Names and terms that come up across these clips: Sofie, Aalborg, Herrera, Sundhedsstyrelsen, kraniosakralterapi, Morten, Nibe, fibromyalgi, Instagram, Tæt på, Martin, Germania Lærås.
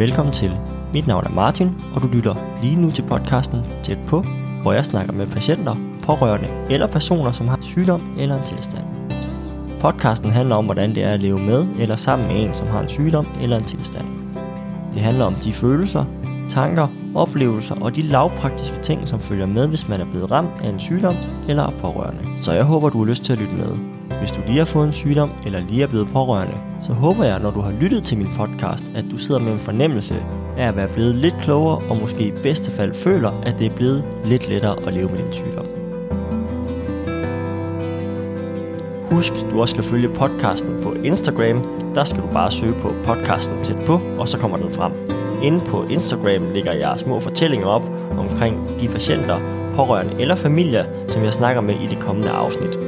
Velkommen til. Mit navn er Martin, og du lytter lige nu til podcasten Tæt på, hvor jeg snakker med patienter, pårørende eller personer, som har en sygdom eller en tilstand. Podcasten handler om, hvordan det er at leve med eller sammen med en, som har en sygdom eller en tilstand. Det handler om de følelser, tanker, oplevelser og de lavpraktiske ting, som følger med, hvis man er blevet ramt af en sygdom eller er pårørende. Så jeg håber, du har lyst til at lytte med. Hvis du lige har fået en sygdom eller lige er blevet pårørende, så håber jeg, når du har lyttet til min podcast, at du sidder med en fornemmelse af at være blevet lidt klogere og måske i bedste fald føler, at det er blevet lidt lettere at leve med din sygdom. Husk, du også skal følge podcasten på Instagram. Der skal du bare søge på podcasten Tæt på, og så kommer den frem. Inde på Instagram ligger jeg små fortællinger op omkring de patienter, pårørende eller familier, som jeg snakker med i det kommende afsnit.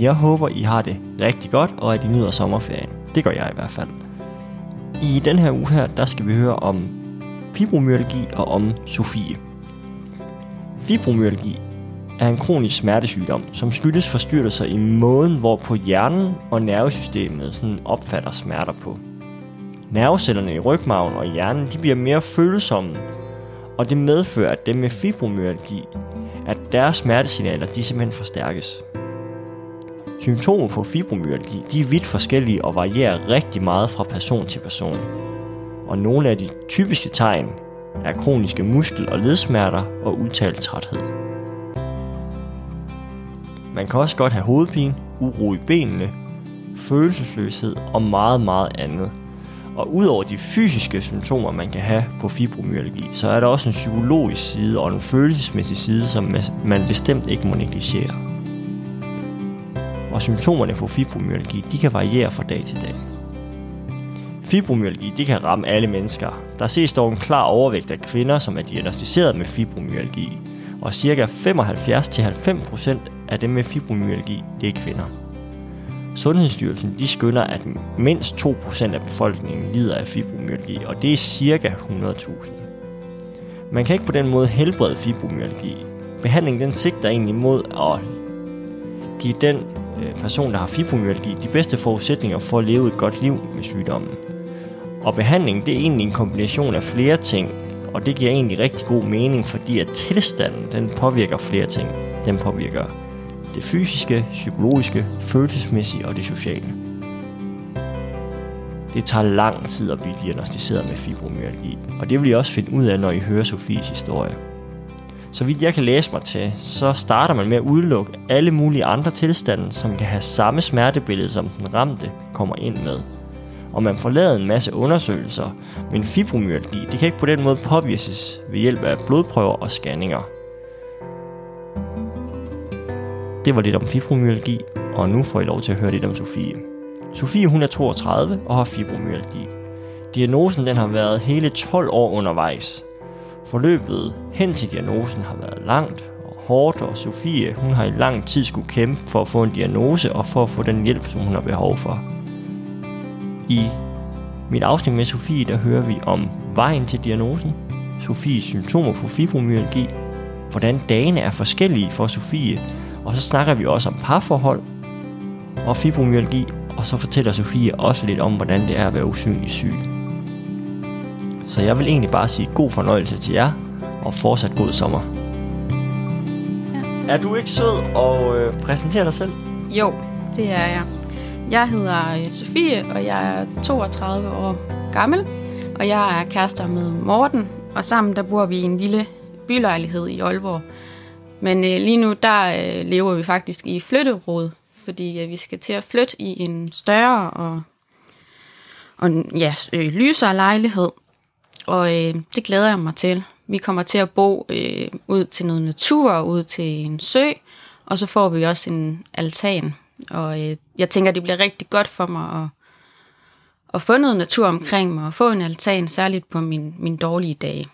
Jeg håber, I har det rigtig godt, og at I nyder sommerferien. Det gør jeg i hvert fald. I den her uge her, der skal vi høre om fibromyalgi og om Sofie. Fibromyalgi er en kronisk smertesygdom, som skyldes forstyrrelser i måden, hvorpå hjernen og nervesystemet sådan opfatter smerter på. Nervecellerne i rygmarven og hjernen, de bliver mere følsomme, og det medfører, at dem med fibromyalgi, at deres smertesignaler, de simpelthen forstærkes. Symptomer på fibromyalgi, de er vidt forskellige og varierer rigtig meget fra person til person. Og nogle af de typiske tegn er kroniske muskel- og ledsmerter og udtalt træthed. Man kan også godt have hovedpine, uro i benene, følelsesløshed og meget, meget andet. Og udover de fysiske symptomer, man kan have på fibromyalgi, så er der også en psykologisk side og en følelsesmæssig side, som man bestemt ikke må negligere. Og symptomerne på fibromyalgi, de kan variere fra dag til dag. Fibromyalgi, det kan ramme alle mennesker. Der ses dog en klar overvægt af kvinder, som er diagnosticeret med fibromyalgi, og ca. 75-90% af dem med fibromyalgi, det er kvinder. Sundhedsstyrelsen, de skynder, at mindst 2% af befolkningen lider af fibromyalgi, og det er ca. 100.000. Man kan ikke på den måde helbrede fibromyalgi. Behandlingen, den sigter egentlig mod at give den person, der har fibromyalgi, de bedste forudsætninger for at leve et godt liv med sygdommen. Og behandling, det er egentlig en kombination af flere ting, og det giver egentlig rigtig god mening, fordi at tilstanden, den påvirker flere ting. Den påvirker det fysiske, psykologiske, følelsesmæssige og det sociale. Det tager lang tid at blive diagnosticeret med fibromyalgi, og det vil I også finde ud af, når I hører Sofies historie. Så vidt jeg kan læse mig til, så starter man med at udelukke alle mulige andre tilstande, som kan have samme smertebillede, som den ramte kommer ind med. Og man får lavet en masse undersøgelser, men fibromyalgi, det kan ikke på den måde påvises ved hjælp af blodprøver og scanninger. Det var lidt om fibromyalgi, og nu får I lov til at høre lidt om Sofie. Sofie, hun er 32 og har fibromyalgi. Diagnosen, den har været hele 12 år undervejs. Forløbet hen til diagnosen har været langt og hårdt, og Sofie, hun har i lang tid skulle kæmpe for at få en diagnose og for at få den hjælp, som hun har behov for. I mit afsnit med Sofie, der hører vi om vejen til diagnosen, Sofies symptomer på fibromyalgi, hvordan dagene er forskellige for Sofie, og så snakker vi også om parforhold og fibromyalgi, og så fortæller Sofie også lidt om, hvordan det er at være usynlig syg. Så jeg vil egentlig bare sige god fornøjelse til jer, og fortsat god sommer. Ja. Er du ikke sød og præsenterer dig selv? Jo, det er jeg. Jeg hedder Sofie, og jeg er 32 år gammel, og jeg er kærester med Morten, og sammen der bor vi i en lille bylejlighed i Aalborg. Men lige nu der lever vi faktisk i flytterod, fordi vi skal til at flytte i en større og lysere lejlighed. Og det glæder jeg mig til. Vi kommer til at bo ud til noget natur, ud til en sø, og så får vi også en altan. Og jeg tænker, det bliver rigtig godt for mig at få noget natur omkring mig, og få en altan, særligt på mine dårlige dage.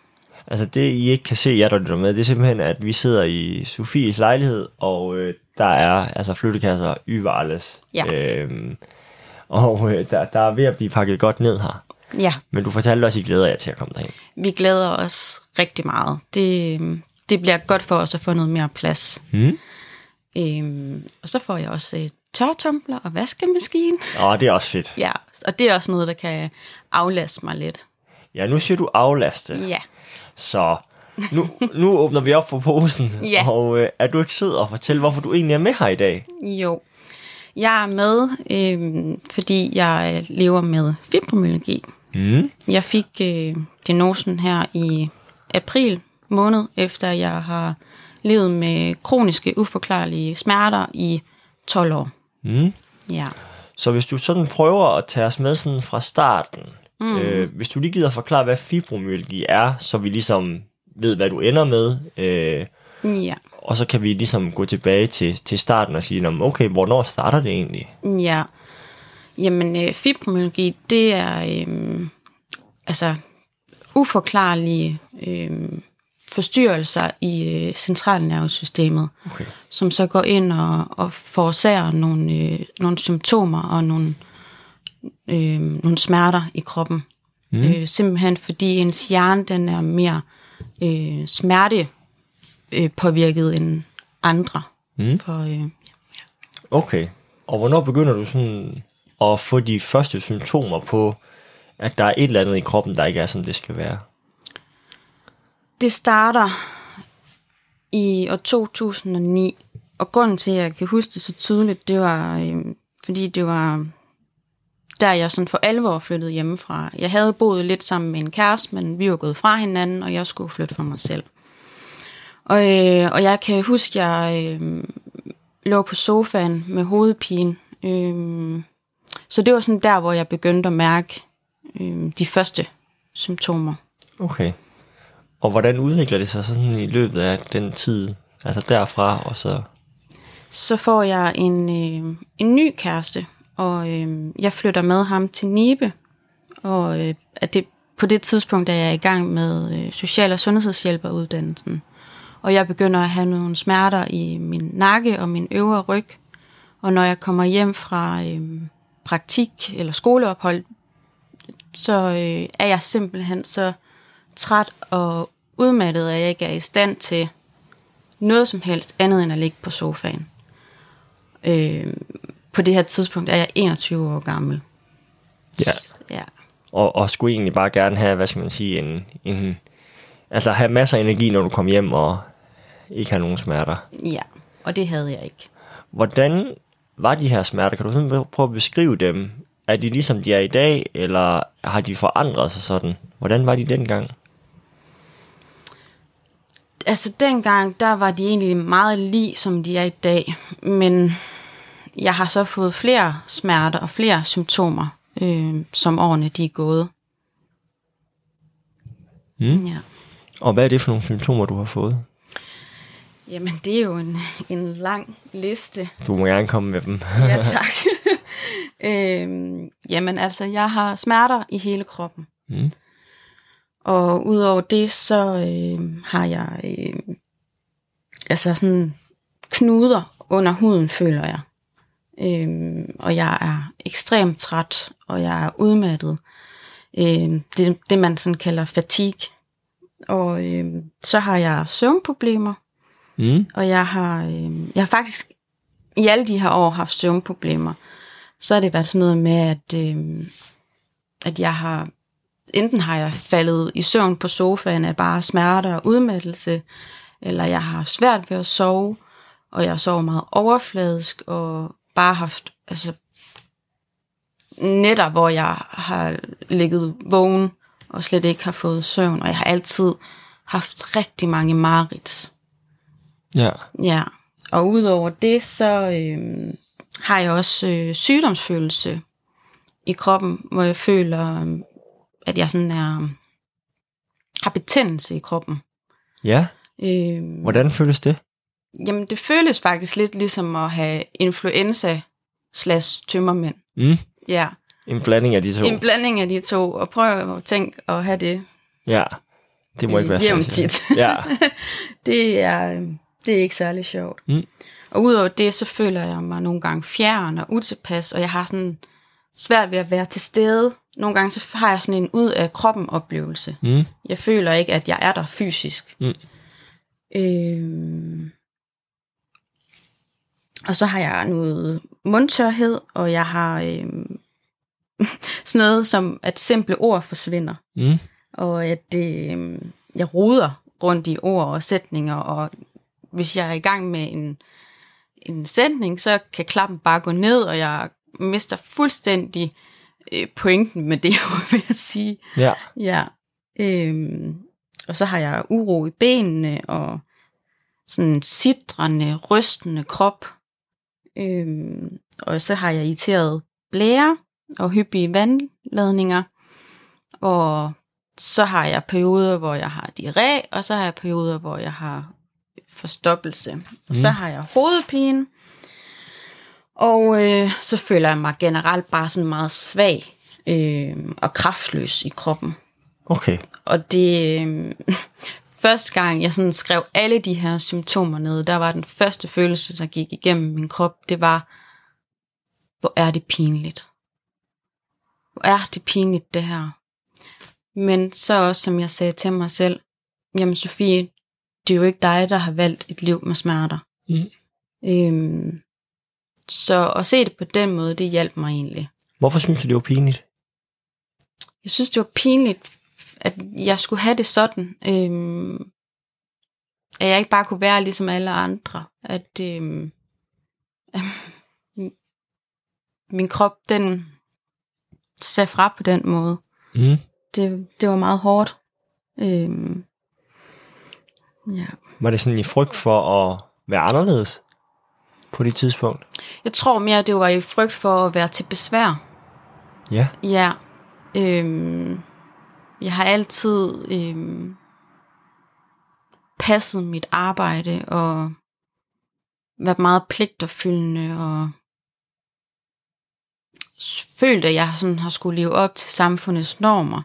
Altså det, I ikke kan se jer, der lytter med, det er simpelthen, at vi sidder i Sofies lejlighed, og der er altså flyttekasser yvarles. Ja. Der er ved at blive pakket godt ned her. Ja. Men du fortalte også, at I glæder jer til at komme derhen. Vi glæder os rigtig meget. Det bliver godt for os at få noget mere plads. Og så får jeg også tørretumbler og vaskemaskine. Åh, det er også fedt. Ja, og det er også noget, der kan aflaste mig lidt. Ja, nu siger du aflaste. Ja. Så nu åbner vi op for posen, ja. Og er du ikke sød og fortælle, hvorfor du egentlig er med her i dag? Jo, jeg er med, fordi jeg lever med fibromyalgi. Mm. Jeg fik diagnosen her i april måned, efter jeg har levet med kroniske, uforklarlige smerter i 12 år. Mm. Ja. Så hvis du sådan prøver at tage os med sådan fra starten, hvis du lige gider forklare, hvad fibromyalgi er, så vi ligesom ved, hvad du ender med, ja. Og så kan vi ligesom gå tilbage til starten og sige, okay, hvornår starter det egentlig? Ja, jamen fibromyalgi, det er uforklarlige forstyrrelser i centralnervesystemet, okay. Som så går ind og forårsager nogle symptomer og nogle smerter i kroppen. Mm. Simpelthen fordi ens hjerne, den er mere smertepåvirket end andre. Mm. Ja. Okay, og hvornår begynder du sådan at få de første symptomer på, at der er et eller andet i kroppen, der ikke er, som det skal være? Det starter i år 2009, og grunden til, at jeg kan huske det så tydeligt, det var, fordi det var, der jeg sådan for alvor flyttede hjemmefra. Jeg havde boet lidt sammen med en kæreste, men vi var gået fra hinanden, og jeg skulle flytte for mig selv. Og jeg kan huske, at jeg lå på sofaen med hovedpine. Så det var sådan der, hvor jeg begyndte at mærke de første symptomer. Okay. Og hvordan udvikler det sig sådan i løbet af den tid, altså derfra og så? Så får jeg en ny kæreste, og jeg flytter med ham til Nibe, og på det tidspunkt er jeg i gang med social- og sundhedshjælperuddannelsen, og jeg begynder at have nogle smerter i min nakke og min øvre ryg, og når jeg kommer hjem fra praktik eller skoleophold, så er jeg simpelthen så træt og udmattet, at jeg ikke er i stand til noget som helst andet end at ligge på sofaen. På det her tidspunkt er jeg 21 år gammel. Ja. Ja. Og skulle egentlig bare gerne have, hvad skal man sige, altså have masser af energi, når du kom hjem og ikke have nogen smerter. Ja, og det havde jeg ikke. Hvordan var de her smerter? Kan du sådan prøve at beskrive dem? Er de ligesom de er i dag, eller har de forandret sig sådan? Hvordan var de dengang? Altså dengang, der var de egentlig meget lig, som de er i dag. Men jeg har så fået flere smerter og flere symptomer, som årene de er gået. Mm. Ja. Og hvad er det for nogle symptomer, du har fået? Jamen, det er jo en lang liste. Du må gerne komme med dem. Ja, tak. Jamen, altså, jeg har smerter i hele kroppen. Mm. Og udover det, så har jeg sådan knuder under huden, føler jeg. Og jeg er ekstremt træt, og jeg er udmattet. Det man sådan kalder fatigue. Og så har jeg søvnproblemer. Mm. Og jeg har faktisk i alle de her år haft søvnproblemer. Så har det været sådan noget med, at jeg har, enten har jeg faldet i søvn på sofaen af bare smerter og udmattelse, eller jeg har svært ved at sove, og jeg sover meget overfladisk, og bare haft nætter, hvor jeg har ligget vågen, og slet ikke har fået søvn, og jeg har altid haft rigtig mange mareridt. Ja. Ja, og udover det, så har jeg også sygdomsfølelse i kroppen, hvor jeg føler, at jeg sådan har betændelse i kroppen. Ja, hvordan føles det? Jamen, det føles faktisk lidt ligesom at have influenza/tømmermænd. Mm. Ja. En blanding af de to, og prøv at tænke at have det. Ja, det må ikke være sådan tit. Ja. Det er ikke særlig sjovt. Mm. Og udover det, så føler jeg mig nogle gange fjern og utilpas, og jeg har sådan svært ved at være til stede. Nogle gange så har jeg sådan en ud af kroppen oplevelse. Mm. Jeg føler ikke, at jeg er der fysisk. Mm. Og så har jeg noget mundtørhed, og jeg har sådan noget som, at simple ord forsvinder. Mm. Og at jeg roder rundt i ord og sætninger, og hvis jeg er i gang med en sætning, så kan klappen bare gå ned, og jeg mister fuldstændig pointen med det, jeg vil sige. Ja. Ja. Og så har jeg uro i benene, og sådan en sitrende, rystende krop. Og så har jeg irriteret blære og hyppige vandladninger. Og så har jeg perioder, hvor jeg har diarré, og så har jeg perioder, hvor jeg har forstoppelse. Og så har jeg hovedpine. Og så føler jeg mig generelt bare sådan meget svag og kraftløs i kroppen. Okay. Og det... Første gang, jeg sådan skrev alle de her symptomer ned, der var den første følelse, der gik igennem min krop, det var, hvor er det pinligt. Hvor er det pinligt, det her. Men så også, som jeg sagde til mig selv, jamen Sofie, det er jo ikke dig, der har valgt et liv med smerter. Mm. Så at se det på den måde, det hjalp mig egentlig. Hvorfor synes du, det var pinligt? Jeg synes, det var pinligt, at jeg skulle have det sådan, at jeg ikke bare kunne være ligesom alle andre, at min krop, den ser fra på den måde. Mm. Det var meget hårdt. Ja. Var det sådan i frygt for at være anderledes på det tidspunkt? Jeg tror mere, det var i frygt for at være til besvær. Ja. Ja. Jeg har altid passet mit arbejde og været meget pligtopfyldende og følt, at jeg sådan har skulle leve op til samfundets normer.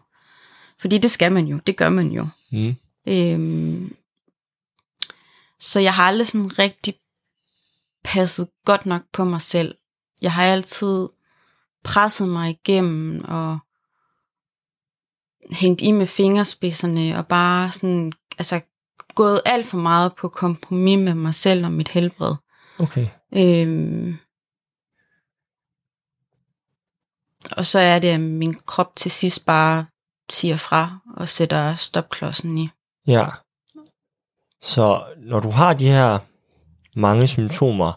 Fordi det skal man jo, det gør man jo. Mm. Så jeg har aldrig sådan rigtig passet godt nok på mig selv. Jeg har altid presset mig igennem og hængt i med fingerspidserne og bare sådan, altså gået alt for meget på kompromis med mig selv og mit helbred. Okay. Og så er det, at min krop til sidst bare siger fra og sætter stopklodsen i. Ja. Så når du har de her mange symptomer,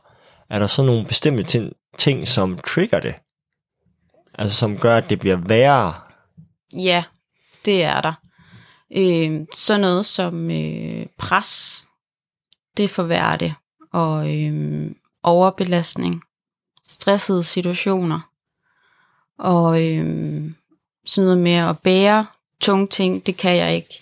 er der så nogle bestemte ting, som trigger det? Altså som gør, at det bliver værre? Ja. Det er der. Sådan noget som pres, det forværrer det, og overbelastning, stressede situationer, og sådan noget med at bære tunge ting, det kan jeg ikke.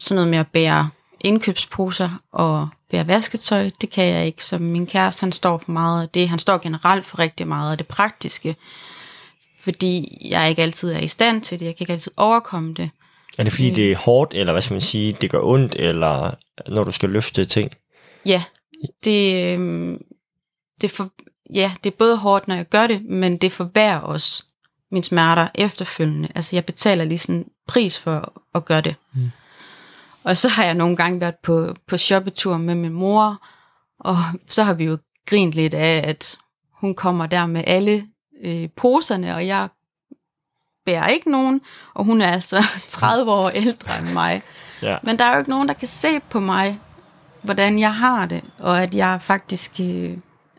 Sådan noget med at bære indkøbsposer og bære vasketøj, det kan jeg ikke. Så min kæreste, han står for meget af det. Han står generelt for rigtig meget af det praktiske, fordi jeg ikke altid er i stand til det, jeg kan ikke altid overkomme det. Er det fordi det er hårdt, eller hvad skal man sige, det gør ondt, eller når du skal løfte ting? Ja, det er både hårdt, når jeg gør det, men det forværrer også mine smerter efterfølgende. Altså jeg betaler lige sådan en pris for at gøre det. Mm. Og så har jeg nogle gange været på shoppetur med min mor, og så har vi jo grint lidt af, at hun kommer der med alle poserne, og jeg bærer ikke nogen, og hun er altså 30 år ældre end mig. Ja. Men der er jo ikke nogen, der kan se på mig, hvordan jeg har det, og at jeg faktisk er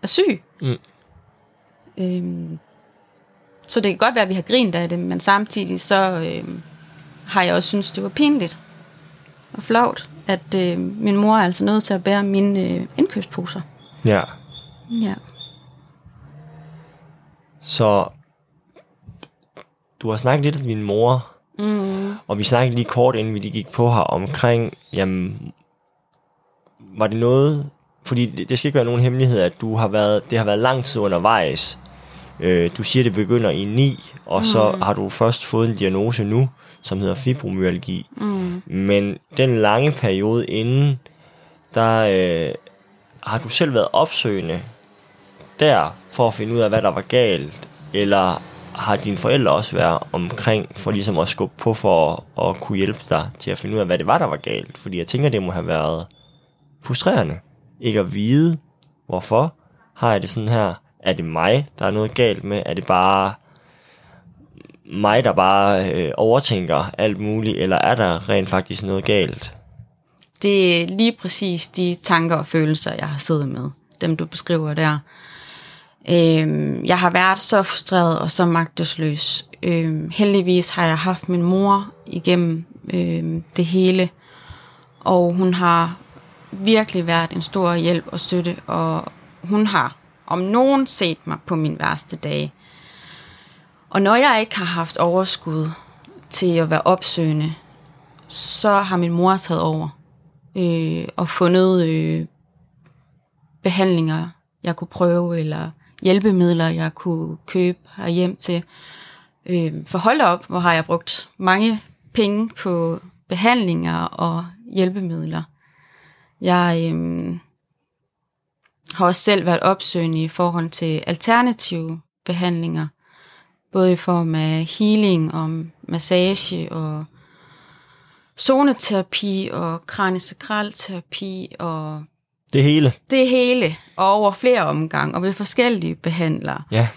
syg. Mm. Så det kan godt være, at vi har grint af det, men samtidig så har jeg også syntes, det var pinligt og flovt, at min mor er altså nødt til at bære mine indkøbsposer. Ja. Ja. Så du har snakket lidt med min mor, og vi snakkede lige kort, inden vi lige gik på her, omkring, jamen, var det noget, fordi det skal ikke være nogen hemmelighed, at det har været lang tid undervejs. Du siger, det begynder i 9, og så har du først fået en diagnose nu, som hedder fibromyalgi. Men den lange periode inden, der har du selv været opsøgende der, for at finde ud af, hvad der var galt, eller har dine forældre også været omkring, for ligesom at skubbe på for at kunne hjælpe dig til at finde ud af, hvad det var, der var galt? Fordi jeg tænker, det må have været frustrerende, ikke at vide, Hvorfor har jeg det sådan her? Er det mig, der er noget galt med? Er det bare mig, der bare overtænker alt muligt? Eller er der rent faktisk noget galt? Det er lige præcis de tanker og følelser, jeg har siddet med. Dem, du beskriver der. Jeg har været så frustreret og så magtesløs. Heldigvis har jeg haft min mor igennem det hele. Og hun har virkelig været en stor hjælp og støtte. Og hun har om nogen set mig på mine værste dage. Og når jeg ikke har haft overskud til at være opsøgende, så har min mor taget over og fundet behandlinger, jeg kunne prøve, eller hjælpemidler, jeg kunne købe hjem til. For hold op, hvor har jeg brugt mange penge på behandlinger og hjælpemidler. Jeg har også selv været opsøgende i forhold til alternative behandlinger, både i form af healing og massage og zoneterapi og kraniosakralterapi og det hele. Det hele, og over flere omgange, og ved forskellige behandlere. Ja.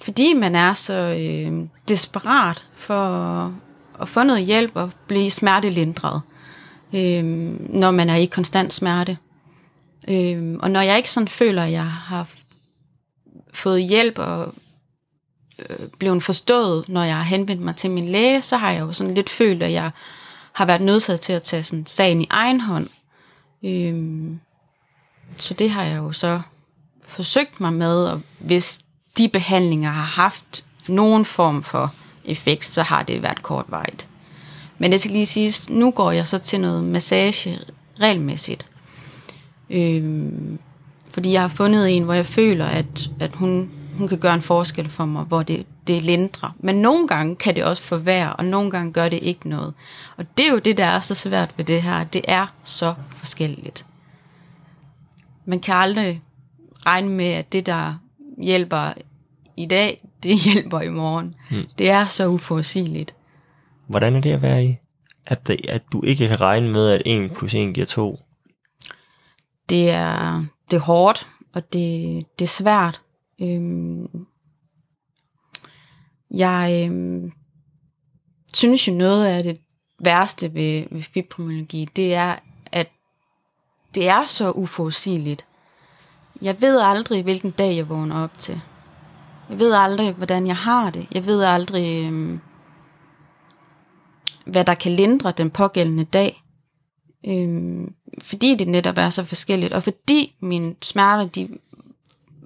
Fordi man er så desperat for at få noget hjælp og blive smertelindret, når man er i konstant smerte. Og når jeg ikke sådan føler, at jeg har fået hjælp og blevet forstået, når jeg har henvendt mig til min læge, så har jeg jo sådan lidt følt, at jeg har været nødsaget til at tage sådan sagen i egen hånd. Så det har jeg jo så forsøgt mig med, og hvis de behandlinger har haft nogen form for effekt, så har det været kortvarigt. Men det skal lige siges, nu går jeg så til noget massage regelmæssigt, fordi jeg har fundet en, hvor jeg føler, at hun kan gøre en forskel for mig, hvor det lindrer. Men nogle gange kan det også forværre, og nogle gange gør det ikke noget. Og det er jo det, der er så svært ved det her. Det er så forskelligt. Man kan aldrig regne med, at det, der hjælper i dag, det hjælper i morgen. Hmm. Det er så uforudsigeligt. Hvordan er det at være i? At du ikke kan regne med, at 1+1 giver 2? Det er hårdt, og det er svært. Jeg synes jo, noget af det værste ved fibromyalgi, det er, at det er så uforudsigeligt. Jeg ved aldrig, hvilken dag jeg vågner op til. Jeg ved aldrig, hvordan jeg har det. Jeg ved aldrig, hvad der kan lindre den pågældende dag. Fordi det netop er så forskelligt, og fordi mine smerter, de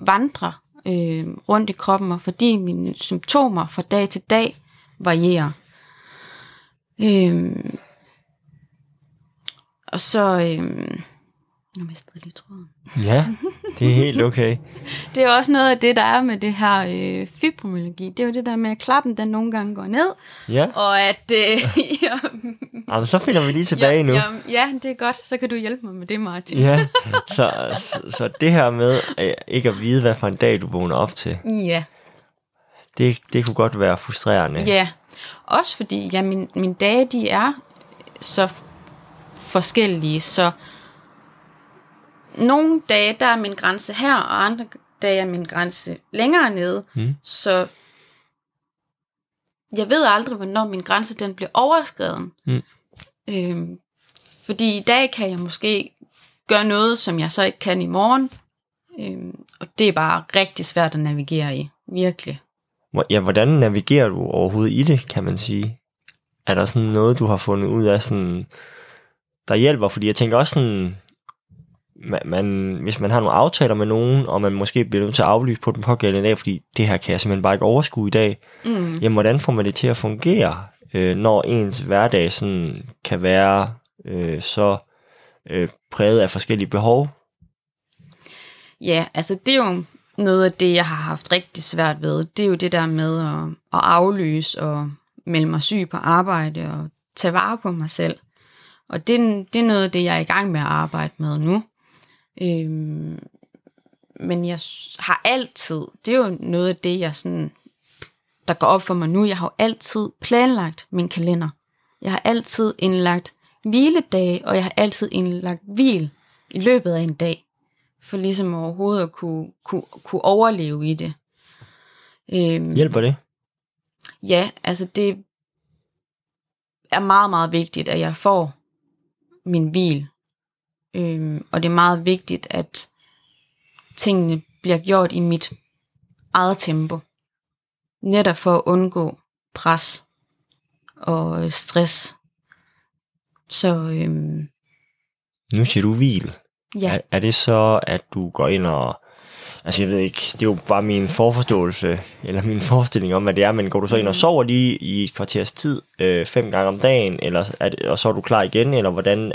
vandrer rundt i kroppen, og fordi mine symptomer fra dag til dag varierer. Og så... Nu mister jeg lige tråden. Ja, det er helt okay. Det er også noget af det, der er med det her fibromyalgi. Det er jo det der med, at klappen den nogle gange går ned. Ja. Og at... Jamen, så finder vi lige tilbage nu. Ja, det er godt. Så kan du hjælpe mig med det, Martin. Ja, så det her med ikke at vide, hvad for en dag du vågner op til. Ja. Det kunne godt være frustrerende. Ja, også fordi mine dage, de er så forskellige, så... Nogle dage, der er min grænse her, og andre dage er min grænse længere nede. Mm. Så jeg ved aldrig, hvornår min grænse den bliver overskreden. Mm. Fordi i dag kan jeg måske gøre noget, som jeg så ikke kan i morgen. Og det er bare rigtig svært at navigere i. Virkelig. Ja, hvordan navigerer du overhovedet i det, kan man sige? Er der sådan noget, du har fundet ud af, sådan, der hjælper? Fordi jeg tænker også sådan... Hvis man har nogle aftaler med nogen, og man måske bliver nødt til at aflyse på den pågældende dag, fordi det her kan jeg simpelthen bare ikke overskue i dag, jamen hvordan får man det til at fungere, når ens hverdag sådan kan være så præget af forskellige behov? Ja, altså det er jo noget af det, jeg har haft rigtig svært ved. Det er jo det der med at aflyse og melde mig syg på arbejde og tage vare på mig selv. Og det er noget af det, jeg er i gang med at arbejde med nu. Men jeg har altid, det er jo noget af det, jeg sådan, der går op for mig nu, jeg har jo altid planlagt min kalender. Jeg har altid indlagt hviledage, og jeg har altid indlagt hvil i løbet af en dag. for ligesom overhovedet at kunne overleve i det. Hjælper det? Ja, altså det er meget, meget vigtigt, at jeg får min hvil. Og det er meget vigtigt, at tingene bliver gjort i mit eget tempo. Netop for at undgå pres og stress. Så nu siger du hvil. Ja. Er det så, at du går ind og... Altså jeg ved ikke, det er jo bare min forforståelse, eller min forestilling om, hvad det er, men går du så ind og sover lige i et kvarters tid, 5 gange om dagen, eller er det, og så er du klar igen, eller hvordan...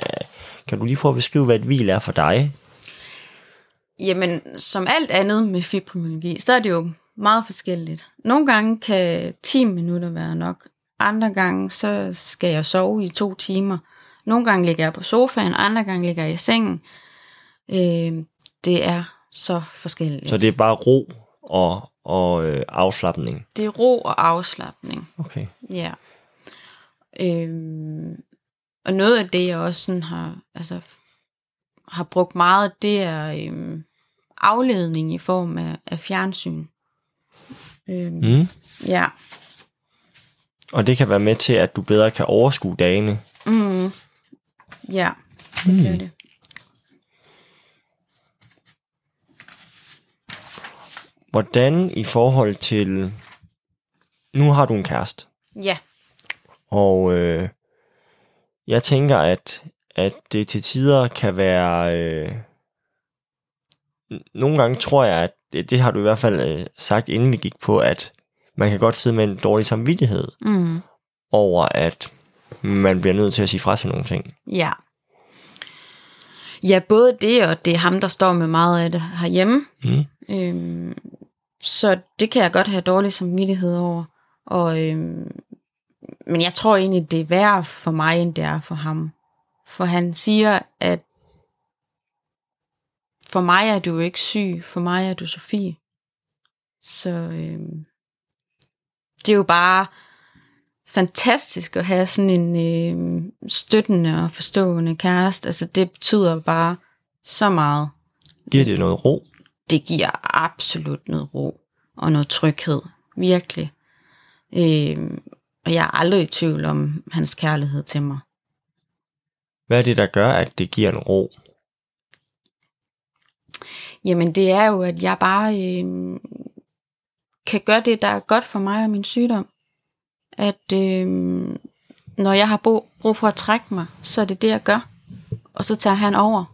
Kan du lige prøve at beskrive, hvad et hvil er for dig? Jamen, som alt andet med fibromyalgi, så er det jo meget forskelligt. Nogle gange kan 10 minutter være nok. Andre gange, så skal jeg sove i 2 timer. Nogle gange ligger jeg på sofaen, andre gange ligger jeg i sengen. Det er så forskelligt. Så det er bare ro og afslapning? Det er ro og afslapning. Okay. Ja. Og noget af det, jeg også sådan har brugt meget, det er afledning i form af fjernsyn. Ja. Og det kan være med til, at du bedre kan overskue dagene. Ja, det gør det. Hvordan i forhold til... Nu har du en kæreste. Ja. Og... jeg tænker, at det til tider kan være... nogle gange tror jeg, at det har du i hvert fald sagt, inden vi gik på, at man kan godt sidde med en dårlig samvittighed over, at man bliver nødt til at sige fra til nogle ting. Ja. Ja, både det, og det er ham, der står med meget af det herhjemme. Så det kan jeg godt have dårlig samvittighed over. Og... men jeg tror egentlig, det er værre for mig, end det er for ham. For han siger, at for mig er du ikke syg, for mig er du Sofie. Så det er jo bare fantastisk at have sådan en støttende og forstående kæreste. Altså det betyder bare så meget. Giver det noget ro? Det giver absolut noget ro og noget tryghed. Virkelig. Og jeg er aldrig i tvivl om hans kærlighed til mig. Hvad er det, der gør, at det giver en ro? Jamen, det er jo, at jeg bare kan gøre det, der er godt for mig og min sygdom. At når jeg har brug for at trække mig, så er det det, jeg gør. Og så tager han over.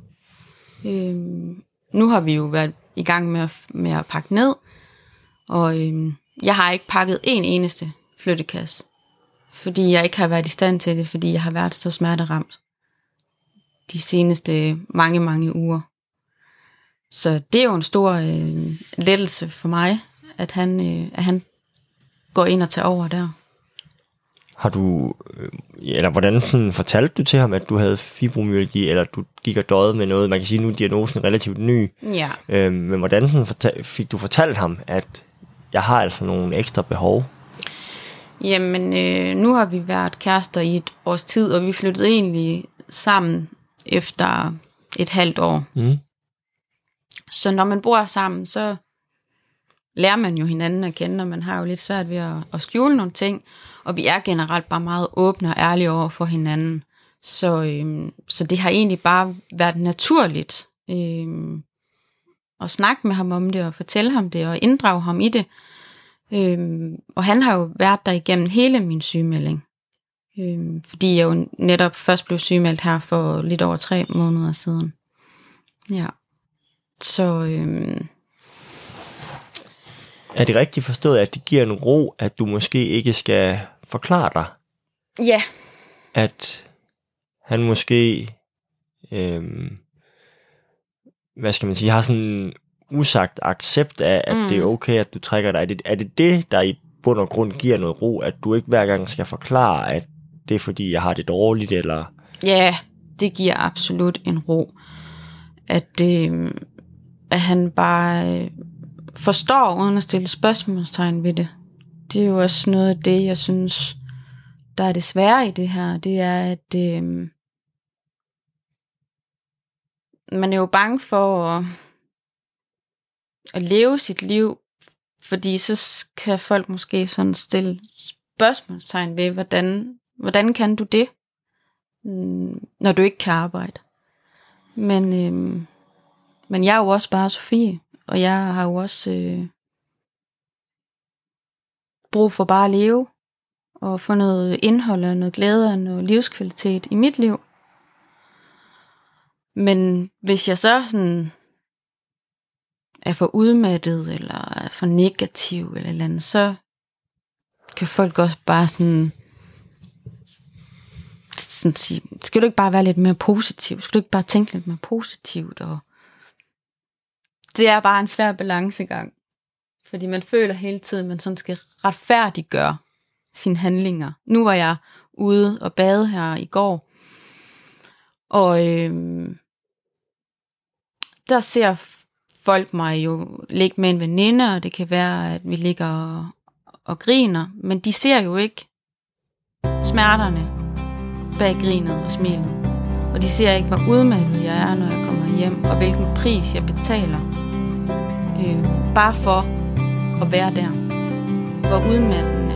Nu har vi jo været i gang med at pakke ned. Og jeg har ikke pakket en eneste flyttekasse. Fordi jeg ikke har været i stand til det, fordi jeg har været så smerteramt de seneste mange, mange uger. Så det er jo en stor lettelse for mig, at han går ind og tager over der. Har du, eller hvordan sådan, fortalte du til ham, at du havde fibromyalgi, eller du gik og døjede med noget? Man kan sige, at nu er diagnosen relativt ny. Ja. Men hvordan sådan, fik du fortalt ham, at jeg har altså nogle ekstra behov? Jamen, nu har vi været kærester i et års tid, og vi flyttede egentlig sammen efter et halvt år. Så når man bor sammen, så lærer man jo hinanden at kende, og man har jo lidt svært ved at skjule nogle ting. Og vi er generelt bare meget åbne og ærlige over for hinanden. Så det har egentlig bare været naturligt at snakke med ham om det, og fortælle ham det, og inddrage ham i det. Og han har jo været der igennem hele min sygemelding, fordi jeg jo netop først blev sygemeldt her for lidt over 3 måneder siden. Ja. Så er det rigtigt forstået, at det giver en ro, at du måske ikke skal forklare dig? Ja. At han måske hvad skal man sige, har sådan usagt accept af, at det er okay, at du trækker dig. Er det, der i bund og grund giver noget ro, at du ikke hver gang skal forklare, at det er fordi, jeg har det dårligt, eller... Ja, det giver absolut en ro. At han bare forstår, uden at stille spørgsmålstegn ved det. Det er jo også noget af det, jeg synes, der er det svære i det her. Det er, at man er jo bange for at at leve sit liv, fordi så kan folk måske sådan stille spørgsmålstegn ved, hvordan kan du det, når du ikke kan arbejde. Men jeg er jo også bare Sofie, og jeg har jo også brug for bare at leve, og få noget indhold og noget glæde og noget livskvalitet i mit liv. Men hvis jeg så sådan er for udmattet, eller er for negativ, eller et eller andet, så kan folk også bare sådan sige, skal du ikke bare være lidt mere positiv? Skal du ikke bare tænke lidt mere positivt? Og det er bare en svær balancegang, fordi man føler hele tiden, at man sådan skal retfærdiggøre sine handlinger. Nu var jeg ude og bade her i går, og der ser folk mig jo ligge med en veninde, og det kan være, at vi ligger og griner, men de ser jo ikke smerterne bag grinet og smilet, og de ser ikke, hvor udmattet jeg er, når jeg kommer hjem, og hvilken pris jeg betaler, bare for at være der, hvor udmattende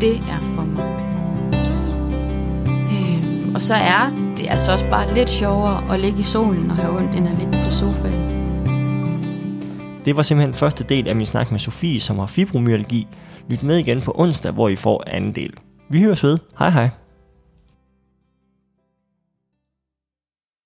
det er for mig. Og så er det altså også bare lidt sjovere at ligge i solen og have ondt, end at ligge på sofaen. Det var simpelthen første del af min snak med Sofie, som har fibromyalgi. Lyt med igen på onsdag, hvor I får anden del. Vi høres ved. Hej hej.